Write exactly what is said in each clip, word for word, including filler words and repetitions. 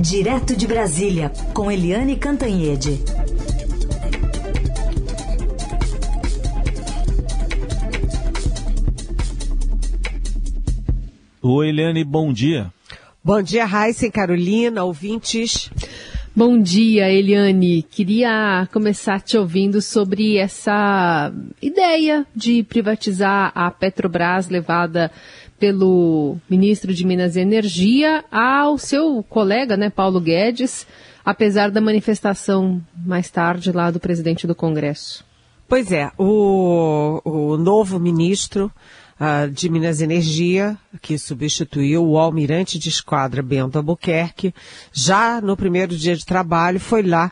Direto de Brasília, com Eliane Cantanhede. Oi, Eliane, bom dia. Bom dia, Raíssa e Carolina, ouvintes. Bom dia, Eliane. Queria começar te ouvindo sobre essa ideia de privatizar a Petrobras levada pelo ministro de Minas e Energia ao seu colega, né, Paulo Guedes, apesar da manifestação mais tarde lá do presidente do Congresso. Pois é, o, o novo ministro uh, de Minas e Energia, que substituiu o almirante de esquadra Bento Albuquerque, já no primeiro dia de trabalho foi lá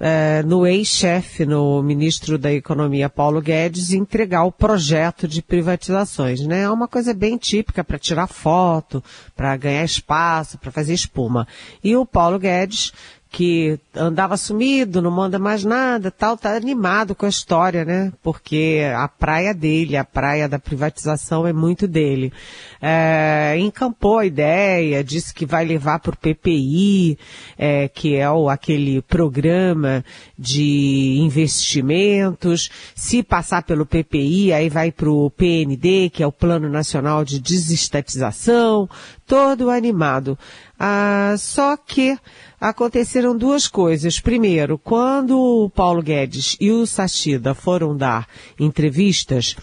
uh, no ex-chefe, no ministro da Economia Paulo Guedes, entregar o projeto de privatizações, né? É uma coisa bem típica para tirar foto, para ganhar espaço, para fazer espuma. E o Paulo Guedes, que andava sumido, não manda mais nada, tal, tá animado com a história, né? Porque a praia dele, a praia da privatização é muito dele. É, encampou a ideia, disse que vai levar para o P P I, é, que é o, aquele programa de investimentos. Se passar pelo P P I, aí vai para o P N D, que é o Plano Nacional de Desestatização, todo animado. Ah, só que aconteceram duas coisas. Primeiro, quando o Paulo Guedes e o Sachsida foram dar entrevistas,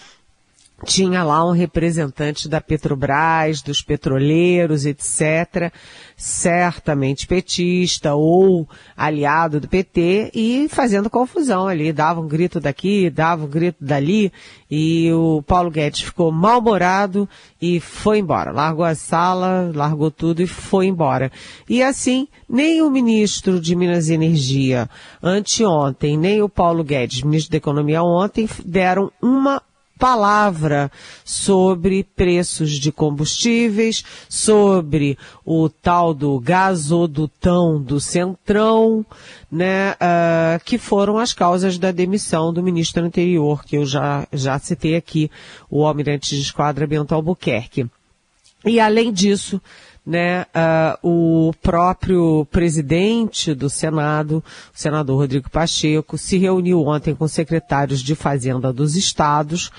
tinha lá um representante da Petrobras, dos petroleiros, etcétera, certamente petista ou aliado do P T, e fazendo confusão ali, dava um grito daqui, dava um grito dali, e o Paulo Guedes ficou mal-humorado e foi embora. Largou a sala, largou tudo e foi embora. E assim, nem o ministro de Minas e Energia anteontem, nem o Paulo Guedes, ministro da Economia ontem, deram uma palavra sobre preços de combustíveis, sobre o tal do gasodutão do Centrão, né, uh, que foram as causas da demissão do ministro anterior, que eu já, já citei aqui, o almirante de esquadra Bento Albuquerque. E além disso, né, uh, o próprio presidente do Senado, o senador Rodrigo Pacheco, se reuniu ontem com secretários de Fazenda dos estados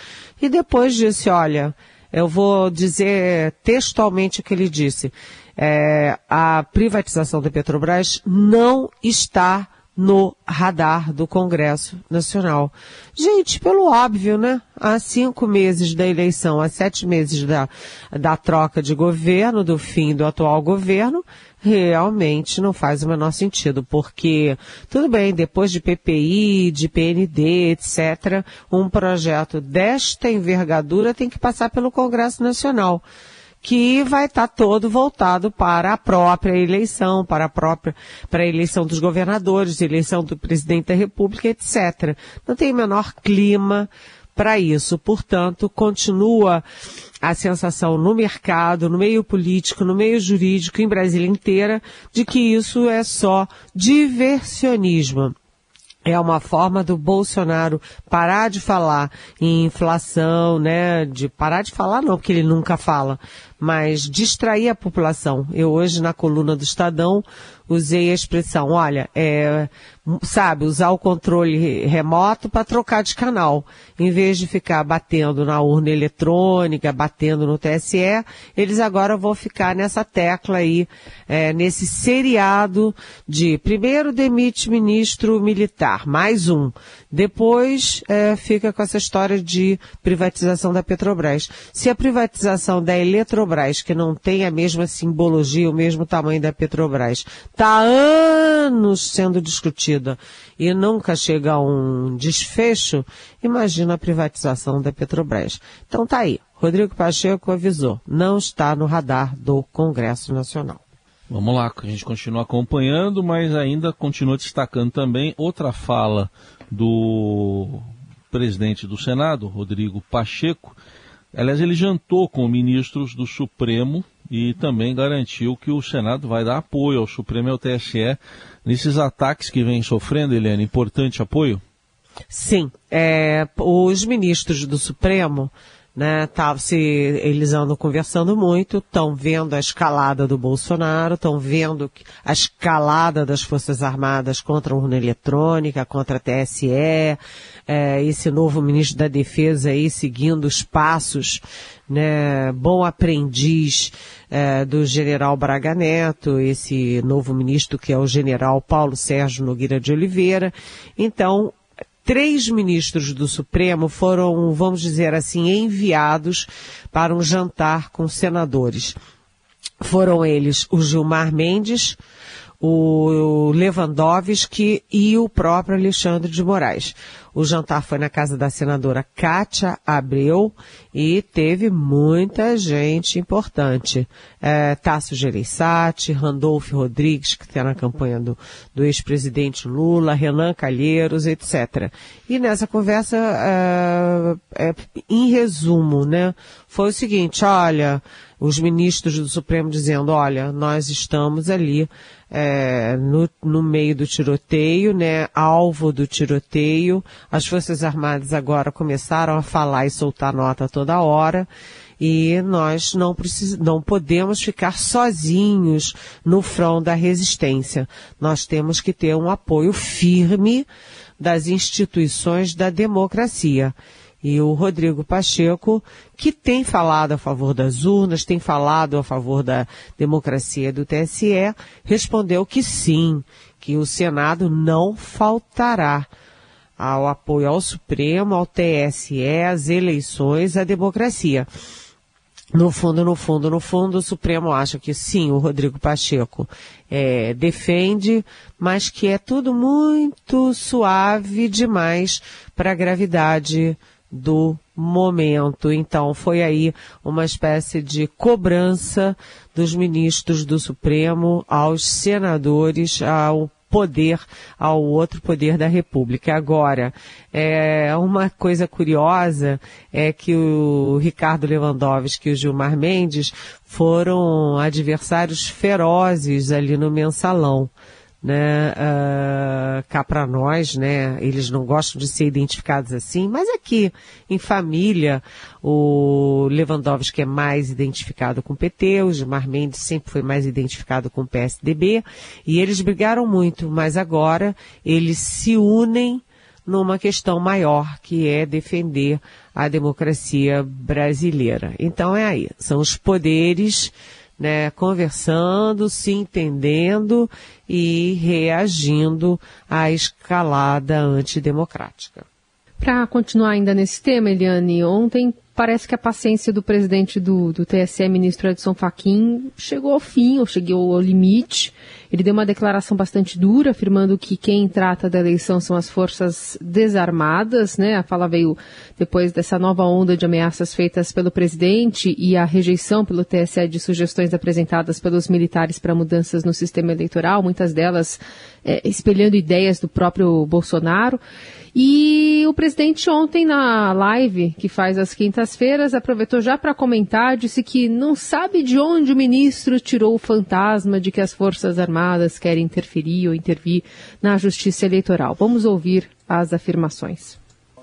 e depois disse, olha, eu vou dizer textualmente o que ele disse, é, a privatização da Petrobras não está no radar do Congresso Nacional. Gente, pelo óbvio, né? Há cinco meses da eleição, há sete meses da, da troca de governo, do fim do atual governo, realmente não faz o menor sentido, porque, tudo bem, depois de P P I, de P N D, etcétera, um projeto desta envergadura tem que passar pelo Congresso Nacional, que vai estar todo voltado para a própria eleição, para a própria, para a eleição dos governadores, eleição do presidente da República, etcétera. Não tem o menor clima para isso. Portanto, continua a sensação no mercado, no meio político, no meio jurídico, em Brasília inteira, de que isso é só diversionismo. É uma forma do Bolsonaro parar de falar em inflação, né? De parar de falar não, porque ele nunca fala, mas distrair a população. Eu hoje, na coluna do Estadão, usei a expressão, olha, é, sabe, usar o controle remoto para trocar de canal. Em vez de ficar batendo na urna eletrônica, batendo no T S E, eles agora vão ficar nessa tecla aí, é, nesse seriado de primeiro demite ministro militar, mais um. Depois é, fica com essa história de privatização da Petrobras. Se a privatização da Eletrobras, que não tem a mesma simbologia, o mesmo tamanho da Petrobras, está há anos sendo discutida e nunca chega a um desfecho, imagina a privatização da Petrobras. Então tá aí, Rodrigo Pacheco avisou, não está no radar do Congresso Nacional. Vamos lá, a gente continua acompanhando, mas ainda continua destacando também outra fala do presidente do Senado, Rodrigo Pacheco. Aliás, ele jantou com ministros do Supremo e também garantiu que o Senado vai dar apoio ao Supremo e ao T S E nesses ataques que vem sofrendo, Eliane. Importante apoio? Sim, é, os ministros do Supremo né? Tá, se, eles andam conversando muito, estão vendo a escalada do Bolsonaro, estão vendo a escalada das Forças Armadas contra a urna eletrônica, contra a T S E, é, esse novo ministro da Defesa aí seguindo os passos, né, bom aprendiz é, do general Braga Neto, esse novo ministro que é o general Paulo Sérgio Nogueira de Oliveira. Então, três ministros do Supremo foram, vamos dizer assim, enviados para um jantar com senadores. Foram eles o Gilmar Mendes, o Lewandowski e o próprio Alexandre de Moraes. O jantar foi na casa da senadora Kátia Abreu e teve muita gente importante. É, Tasso Gereissati, Randolfe Rodrigues, que está na campanha do, do ex-presidente Lula, Renan Calheiros, etcétera. E nessa conversa, é, é, em resumo, né, foi o seguinte, olha, os ministros do Supremo dizendo, olha, nós estamos ali é, no, no meio do tiroteio, né, alvo do tiroteio. As Forças Armadas agora começaram a falar e soltar nota toda hora e nós não, precis... não podemos ficar sozinhos no front da resistência. Nós temos que ter um apoio firme das instituições da democracia. E o Rodrigo Pacheco, que tem falado a favor das urnas, tem falado a favor da democracia do T S E, respondeu que sim, que o Senado não faltará ao apoio ao Supremo, ao T S E, às eleições, à democracia. No fundo, no fundo, no fundo, o Supremo acha que sim, o Rodrigo Pacheco é, defende, mas que é tudo muito suave demais para a gravidade do momento. Então, foi aí uma espécie de cobrança dos ministros do Supremo aos senadores, ao poder ao outro poder da República. Agora, é, uma coisa curiosa é que o Ricardo Lewandowski e o Gilmar Mendes foram adversários ferozes ali no mensalão, né? Uh, cá para nós, né? Eles não gostam de ser identificados assim, mas aqui, em família, o Lewandowski é mais identificado com o P T, o Gilmar Mendes sempre foi mais identificado com o P S D B, e eles brigaram muito, mas agora eles se unem numa questão maior, que é defender a democracia brasileira. Então é aí, são os poderes, né, conversando, se entendendo e reagindo à escalada antidemocrática. Para continuar ainda nesse tema, Eliane, ontem parece que a paciência do presidente do, do T S E, ministro Edson Fachin, chegou ao fim, ou chegou ao limite. Ele deu uma declaração bastante dura, afirmando que quem trata da eleição são as forças desarmadas, né? A fala veio depois dessa nova onda de ameaças feitas pelo presidente e a rejeição pelo T S E de sugestões apresentadas pelos militares para mudanças no sistema eleitoral, muitas delas é, espelhando ideias do próprio Bolsonaro. E o presidente ontem na live, que faz às quintas-feiras, aproveitou já para comentar, disse que não sabe de onde o ministro tirou o fantasma de que as Forças Armadas querem interferir ou intervir na justiça eleitoral. Vamos ouvir as afirmações.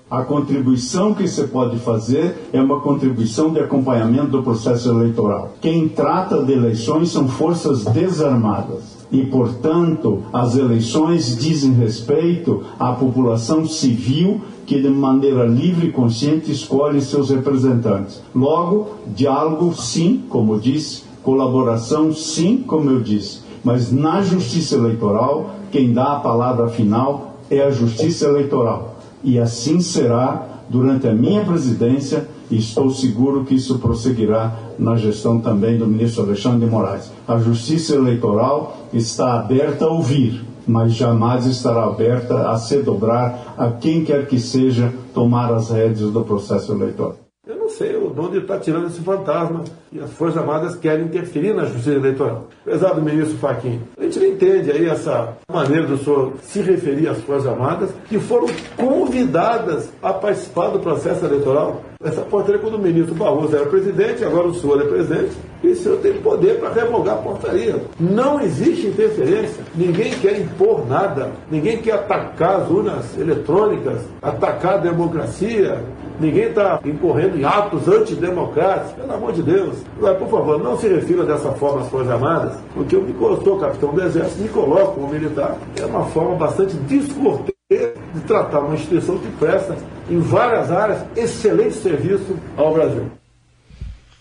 A contribuição que se pode fazer é uma contribuição de acompanhamento do processo eleitoral. Quem trata de eleições são forças desarmadas. E, portanto, as eleições dizem respeito à população civil que, de maneira livre e consciente, escolhe seus representantes. Logo, diálogo, sim, como disse, colaboração, sim, como eu disse. Mas, na justiça eleitoral, quem dá a palavra final é a justiça eleitoral. E assim será durante a minha presidência, e estou seguro que isso prosseguirá na gestão também do ministro Alexandre de Moraes. A justiça eleitoral está aberta a ouvir, mas jamais estará aberta a se dobrar a quem quer que seja tomar as rédeas do processo eleitoral. Eu não sei de onde está tirando esse fantasma e as Forças Armadas querem interferir na justiça eleitoral. Apesar do ministro Fachin, a gente não entende aí essa maneira do senhor se referir às Forças Armadas que foram convidadas a participar do processo eleitoral. Essa portaria, quando o ministro Barroso era presidente, agora o senhor é presidente, e o senhor tem poder para revogar a portaria. Não existe interferência, ninguém quer impor nada, ninguém quer atacar as urnas eletrônicas, atacar a democracia, ninguém está incorrendo em atos antidemocráticos, pelo amor de Deus. Mas, por favor, não se refira dessa forma às Forças Armadas, porque eu me sou capitão do Exército, me coloco como militar, é uma forma bastante descortês de tratar uma instituição que presta, em várias áreas, excelente serviço ao Brasil.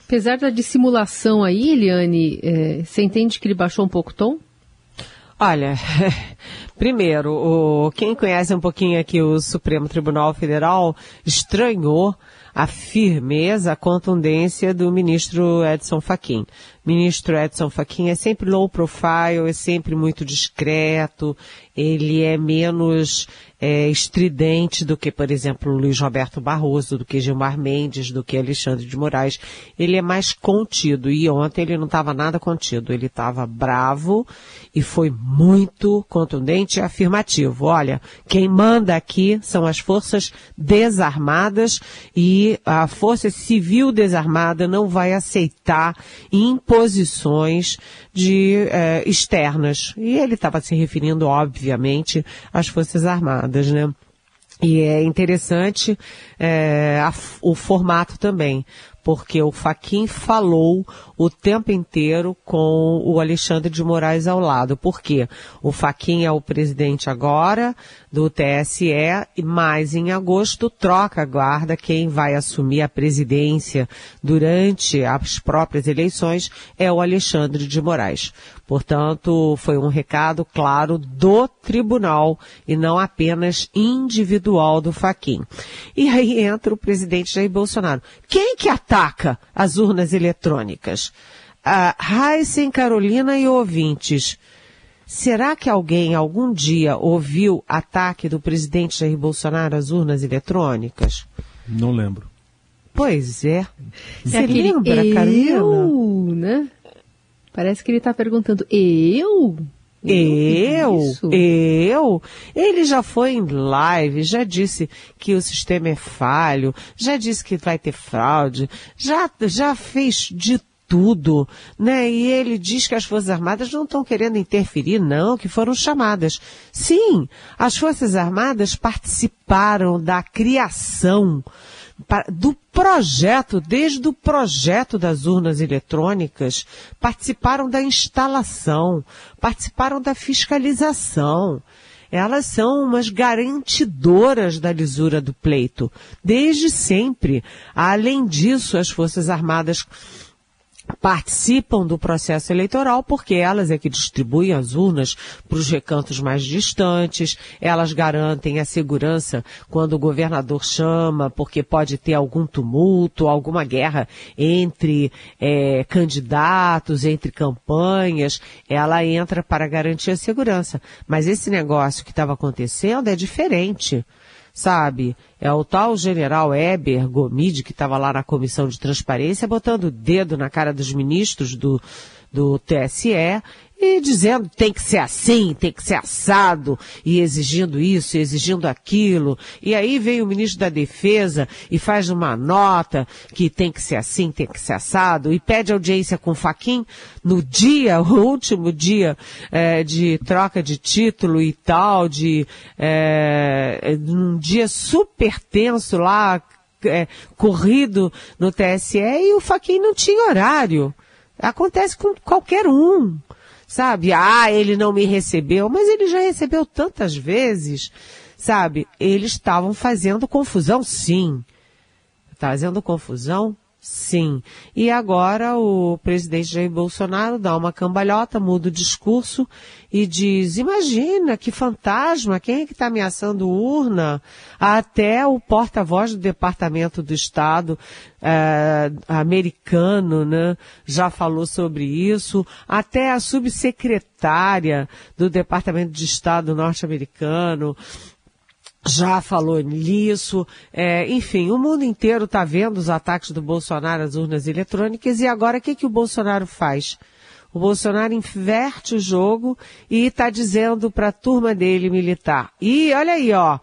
Apesar da dissimulação aí, Eliane, é, você entende que ele baixou um pouco o tom? Olha, primeiro, o, quem conhece um pouquinho aqui o Supremo Tribunal Federal estranhou a firmeza, a contundência do ministro Edson Fachin. Ministro Edson Fachin é sempre low profile, é sempre muito discreto, ele é menos é, estridente do que, por exemplo, Luiz Roberto Barroso, do que Gilmar Mendes, do que Alexandre de Moraes. Ele é mais contido, e ontem ele não estava nada contido, ele estava bravo e foi muito contundente e afirmativo. Olha, quem manda aqui são as forças desarmadas, e a força civil desarmada não vai aceitar impor posições de, eh, externas. E ele estava se referindo, obviamente, às Forças Armadas, né? E é interessante eh, a, o formato também, porque o Fachin falou o tempo inteiro com o Alexandre de Moraes ao lado. Por quê? O Fachin é o presidente agora do T S E, mas em agosto troca a guarda. Quem vai assumir a presidência durante as próprias eleições é o Alexandre de Moraes. Portanto, foi um recado claro do tribunal e não apenas individual do Fachin. E aí entra o presidente Jair Bolsonaro. Quem que ataca as urnas eletrônicas? A Raíssa, Carolina e ouvintes. Será que alguém algum dia ouviu ataque do presidente Jair Bolsonaro às urnas eletrônicas? Não lembro. Pois é. Você lembra, eu, Carolina? Eu, né? Parece que ele está perguntando, eu? Eu? Eu? eu? Ele já foi em live, já disse que o sistema é falho, já disse que vai ter fraude, já, já fez de tudo, né? E ele diz que as Forças Armadas não estão querendo interferir, não, que foram chamadas. Sim, as Forças Armadas participaram da criação do projeto, desde o projeto das urnas eletrônicas, participaram da instalação, participaram da fiscalização. Elas são umas garantidoras da lisura do pleito, desde sempre. Além disso, as Forças Armadas participam do processo eleitoral porque elas é que distribuem as urnas para os recantos mais distantes, elas garantem a segurança quando o governador chama, porque pode ter algum tumulto, alguma guerra entre é, candidatos, entre campanhas, ela entra para garantir a segurança. Mas esse negócio que estava acontecendo é diferente. Sabe, é o tal general Héber Gomide, que estava lá na comissão de transparência, botando o dedo na cara dos ministros do, do T S E e dizendo tem que ser assim, tem que ser assado, e exigindo isso, e exigindo aquilo. E aí vem o ministro da Defesa e faz uma nota que tem que ser assim, tem que ser assado, e pede audiência com o Fachin no dia, o último dia é, de troca de título e tal, de é, um dia super tenso lá, é, corrido no T S E, e o Fachin não tinha horário. Acontece com qualquer um. Sabe, ah, ele não me recebeu, mas ele já recebeu tantas vezes, sabe? Eles estavam fazendo confusão, sim. Fazendo confusão, sim. E agora o presidente Jair Bolsonaro dá uma cambalhota, muda o discurso e diz, imagina, que fantasma, quem é que está ameaçando urna? Até o porta-voz do Departamento do Estado É, americano, né, já falou sobre isso, até a subsecretária do Departamento de Estado norte-americano já falou nisso, é, enfim, o mundo inteiro está vendo os ataques do Bolsonaro às urnas eletrônicas, e agora o que, que o Bolsonaro faz? O Bolsonaro inverte o jogo e está dizendo para a turma dele militar, e olha aí, ó,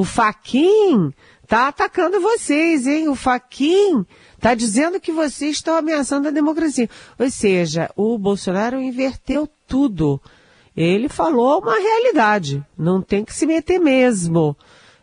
O Fachin tá atacando vocês, hein? O Fachin tá dizendo que vocês estão ameaçando a democracia. Ou seja, o Bolsonaro inverteu tudo. Ele falou uma realidade, não tem que se meter mesmo.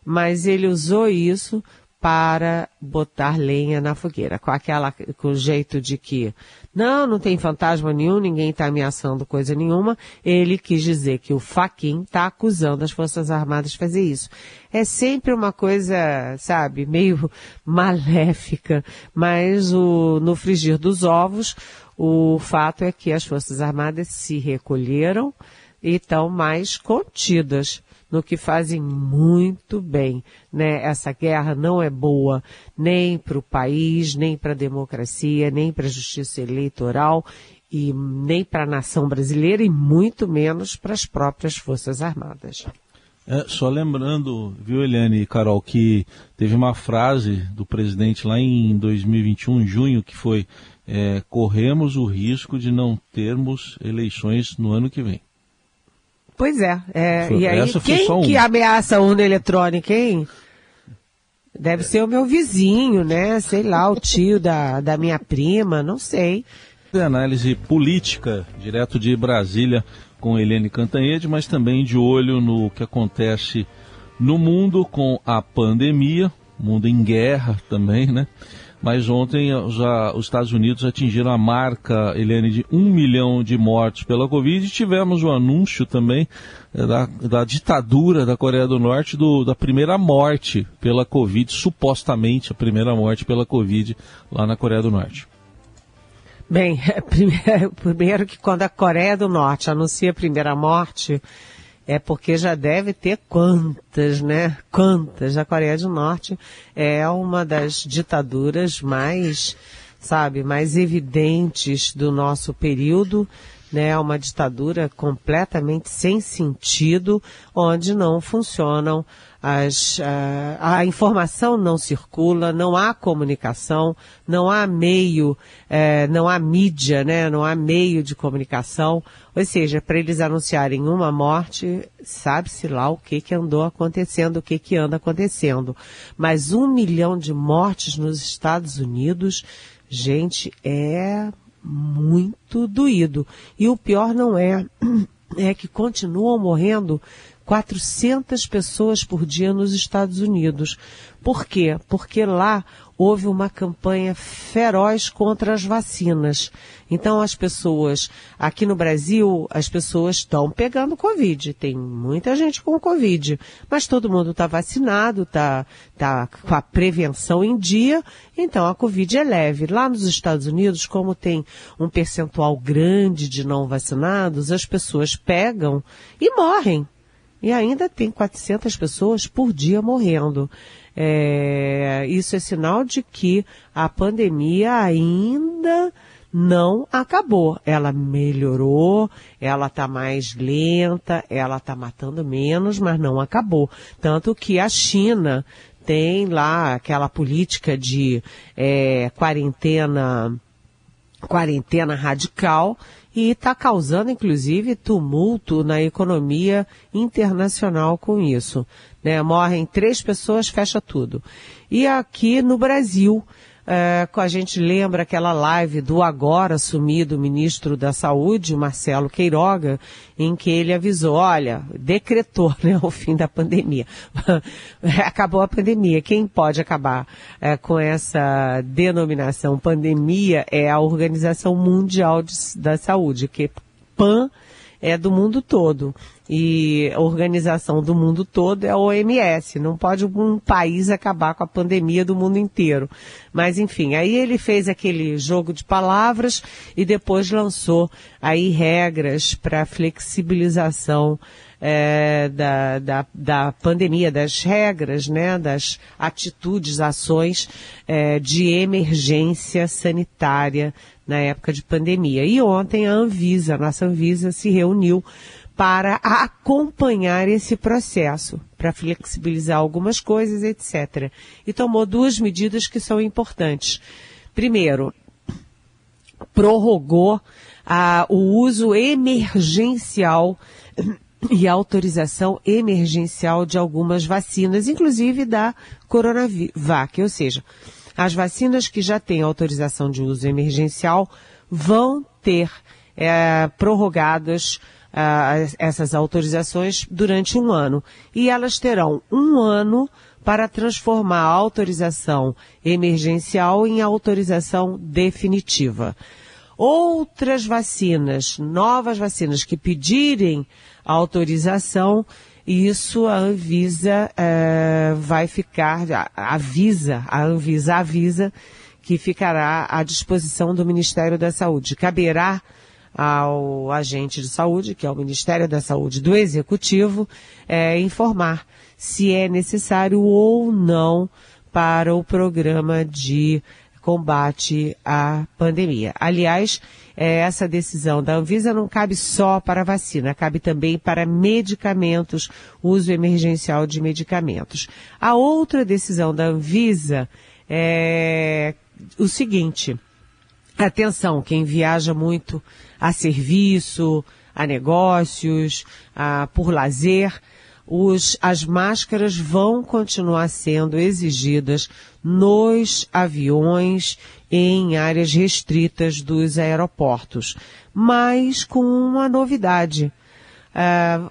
Mas ele usou isso para botar lenha na fogueira, com aquela, com o jeito de que não, não tem fantasma nenhum, ninguém está ameaçando coisa nenhuma. Ele quis dizer que o Fachin está acusando as Forças Armadas de fazer isso. É sempre uma coisa, sabe, meio maléfica, mas o, no frigir dos ovos, o fato é que as Forças Armadas se recolheram e estão mais contidas, no que fazem muito bem, né? Essa guerra não é boa nem para o país, nem para a democracia, nem para a justiça eleitoral e nem para a nação brasileira e muito menos para as próprias Forças Armadas. É, só lembrando, viu, Eliane e Carol, que teve uma frase do presidente lá em dois mil e vinte e um, em junho, que foi é, corremos o risco de não termos eleições no ano que vem. Pois é, é. E aí quem um. que ameaça a urna eletrônica, hein? Deve ser o meu vizinho, né? Sei lá, o tio da, da minha prima, não sei. Análise política, direto de Brasília, com Eliane Cantanhede, mas também de olho no que acontece no mundo com a pandemia, mundo em guerra também, né? Mas ontem já, os Estados Unidos atingiram a marca, Eliane, de um milhão de mortos pela Covid. E tivemos o anúncio também da, da ditadura da Coreia do Norte do, da primeira morte pela Covid, supostamente a primeira morte pela Covid lá na Coreia do Norte. Bem, primeiro, primeiro que quando a Coreia do Norte anuncia a primeira morte, é porque já deve ter quantas, né? Quantas. A Coreia do Norte é uma das ditaduras mais, sabe, mais evidentes do nosso período, né? Uma ditadura completamente sem sentido, onde não funcionam as, a, a informação não circula, não há comunicação, não há meio, é, não há mídia, né? Não há meio de comunicação. Ou seja, para eles anunciarem uma morte, sabe-se lá o que, que andou acontecendo, o que, que anda acontecendo. Mas um milhão de mortes nos Estados Unidos, gente, é muito doído. E o pior não é, é que continuam morrendo quatrocentas pessoas por dia nos Estados Unidos. Por quê? Porque lá houve uma campanha feroz contra as vacinas. Então as pessoas, aqui no Brasil, as pessoas estão pegando Covid. Tem muita gente com Covid, mas todo mundo está vacinado, está tá com a prevenção em dia, então a Covid é leve. Lá nos Estados Unidos, como tem um percentual grande de não vacinados, as pessoas pegam e morrem. E ainda tem quatrocentas pessoas por dia morrendo. É, isso é sinal de que a pandemia ainda não acabou. Ela melhorou, ela está mais lenta, ela está matando menos, mas não acabou. Tanto que a China tem lá aquela política de é, quarentena, quarentena radical, e está causando, inclusive, tumulto na economia internacional com isso, né? Morrem três pessoas, fecha tudo. E aqui no Brasil, é, a gente lembra aquela live do agora assumido ministro da Saúde, Marcelo Queiroga, em que ele avisou, olha, decretou, né, o fim da pandemia. Acabou a pandemia. Quem pode acabar é, com essa denominação pandemia é a Organização Mundial de, da Saúde, que PAN é do mundo todo. E a organização do mundo todo é a O M S. Não pode um país acabar com a pandemia do mundo inteiro. Mas, enfim, aí ele fez aquele jogo de palavras e depois lançou aí regras para flexibilização é, da, da, da pandemia, das regras, né, das atitudes, ações é, de emergência sanitária na época de pandemia. E ontem a Anvisa, a nossa Anvisa, se reuniu para acompanhar esse processo, para flexibilizar algumas coisas, etcétera. E tomou duas medidas que são importantes. Primeiro, prorrogou ah, o uso emergencial e autorização emergencial de algumas vacinas, inclusive da Coronavac, ou seja, as vacinas que já têm autorização de uso emergencial vão ter é, prorrogadas é, essas autorizações durante um ano. E elas terão um ano para transformar a autorização emergencial em autorização definitiva. Outras vacinas, novas vacinas que pedirem autorização, isso a Anvisa é, vai ficar, avisa, a Anvisa avisa que ficará à disposição do Ministério da Saúde. Caberá ao agente de saúde, que é o Ministério da Saúde do Executivo, é, informar se é necessário ou não para o programa de combate à pandemia. Aliás, essa decisão da Anvisa não cabe só para vacina, cabe também para medicamentos, uso emergencial de medicamentos. A outra decisão da Anvisa é o seguinte: atenção, quem viaja muito a serviço, a negócios, a, por lazer, Os, as máscaras vão continuar sendo exigidas nos aviões em áreas restritas dos aeroportos, mas com uma novidade.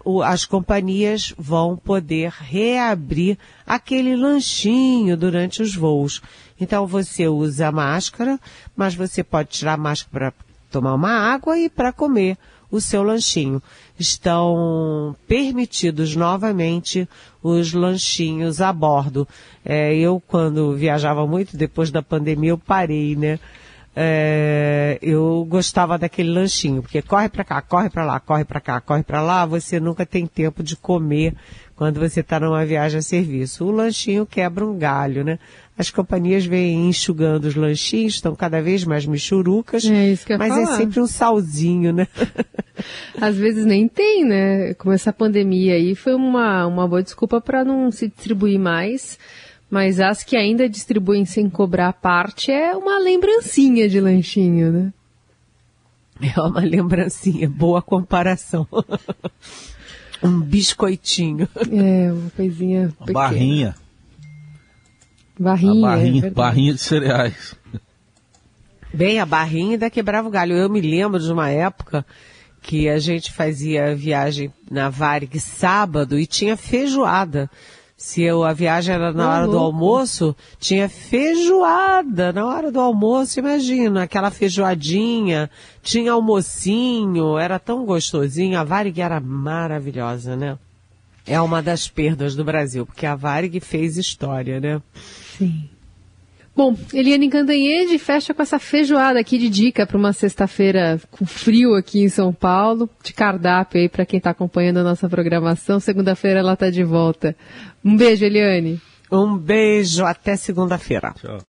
Uh, as companhias vão poder reabrir aquele lanchinho durante os voos. Então você usa a máscara, mas você pode tirar a máscara para tomar uma água e para comer o seu lanchinho. Estão permitidos novamente os lanchinhos a bordo. É, eu, quando viajava muito, depois da pandemia, eu parei, né? É, eu gostava daquele lanchinho, porque corre para cá, corre para lá, corre para cá, corre para lá, você nunca tem tempo de comer quando você está numa viagem a serviço. O lanchinho quebra um galho, né? As companhias vêm enxugando os lanchinhos, estão cada vez mais michurucas, é isso que eu ia falar. Mas é sempre um salzinho, né? Às vezes nem tem, né? Como essa pandemia aí foi uma, uma boa desculpa para não se distribuir mais, mas as que ainda distribuem sem cobrar a parte é uma lembrancinha de lanchinho, né? É uma lembrancinha, boa comparação. Um biscoitinho. É, uma coisinha pequena. Uma barrinha. Barrinha, barrinha, é barrinha de cereais. Bem, a barrinha ainda quebrava o galho. Eu me lembro de uma época que a gente fazia viagem na Varig sábado e tinha feijoada. Se eu, a viagem era na hora do almoço, tinha feijoada na hora do almoço, imagina, aquela feijoadinha, tinha almocinho, era tão gostosinho, a Varig era maravilhosa, né? É uma das perdas do Brasil, porque a Varig fez história, né? Sim. Bom, Eliane Cantanhede fecha com essa feijoada aqui de dica para uma sexta-feira com frio aqui em São Paulo, de cardápio aí para quem está acompanhando a nossa programação. Segunda-feira ela está de volta. Um beijo, Eliane. Um beijo, até segunda-feira. Tchau.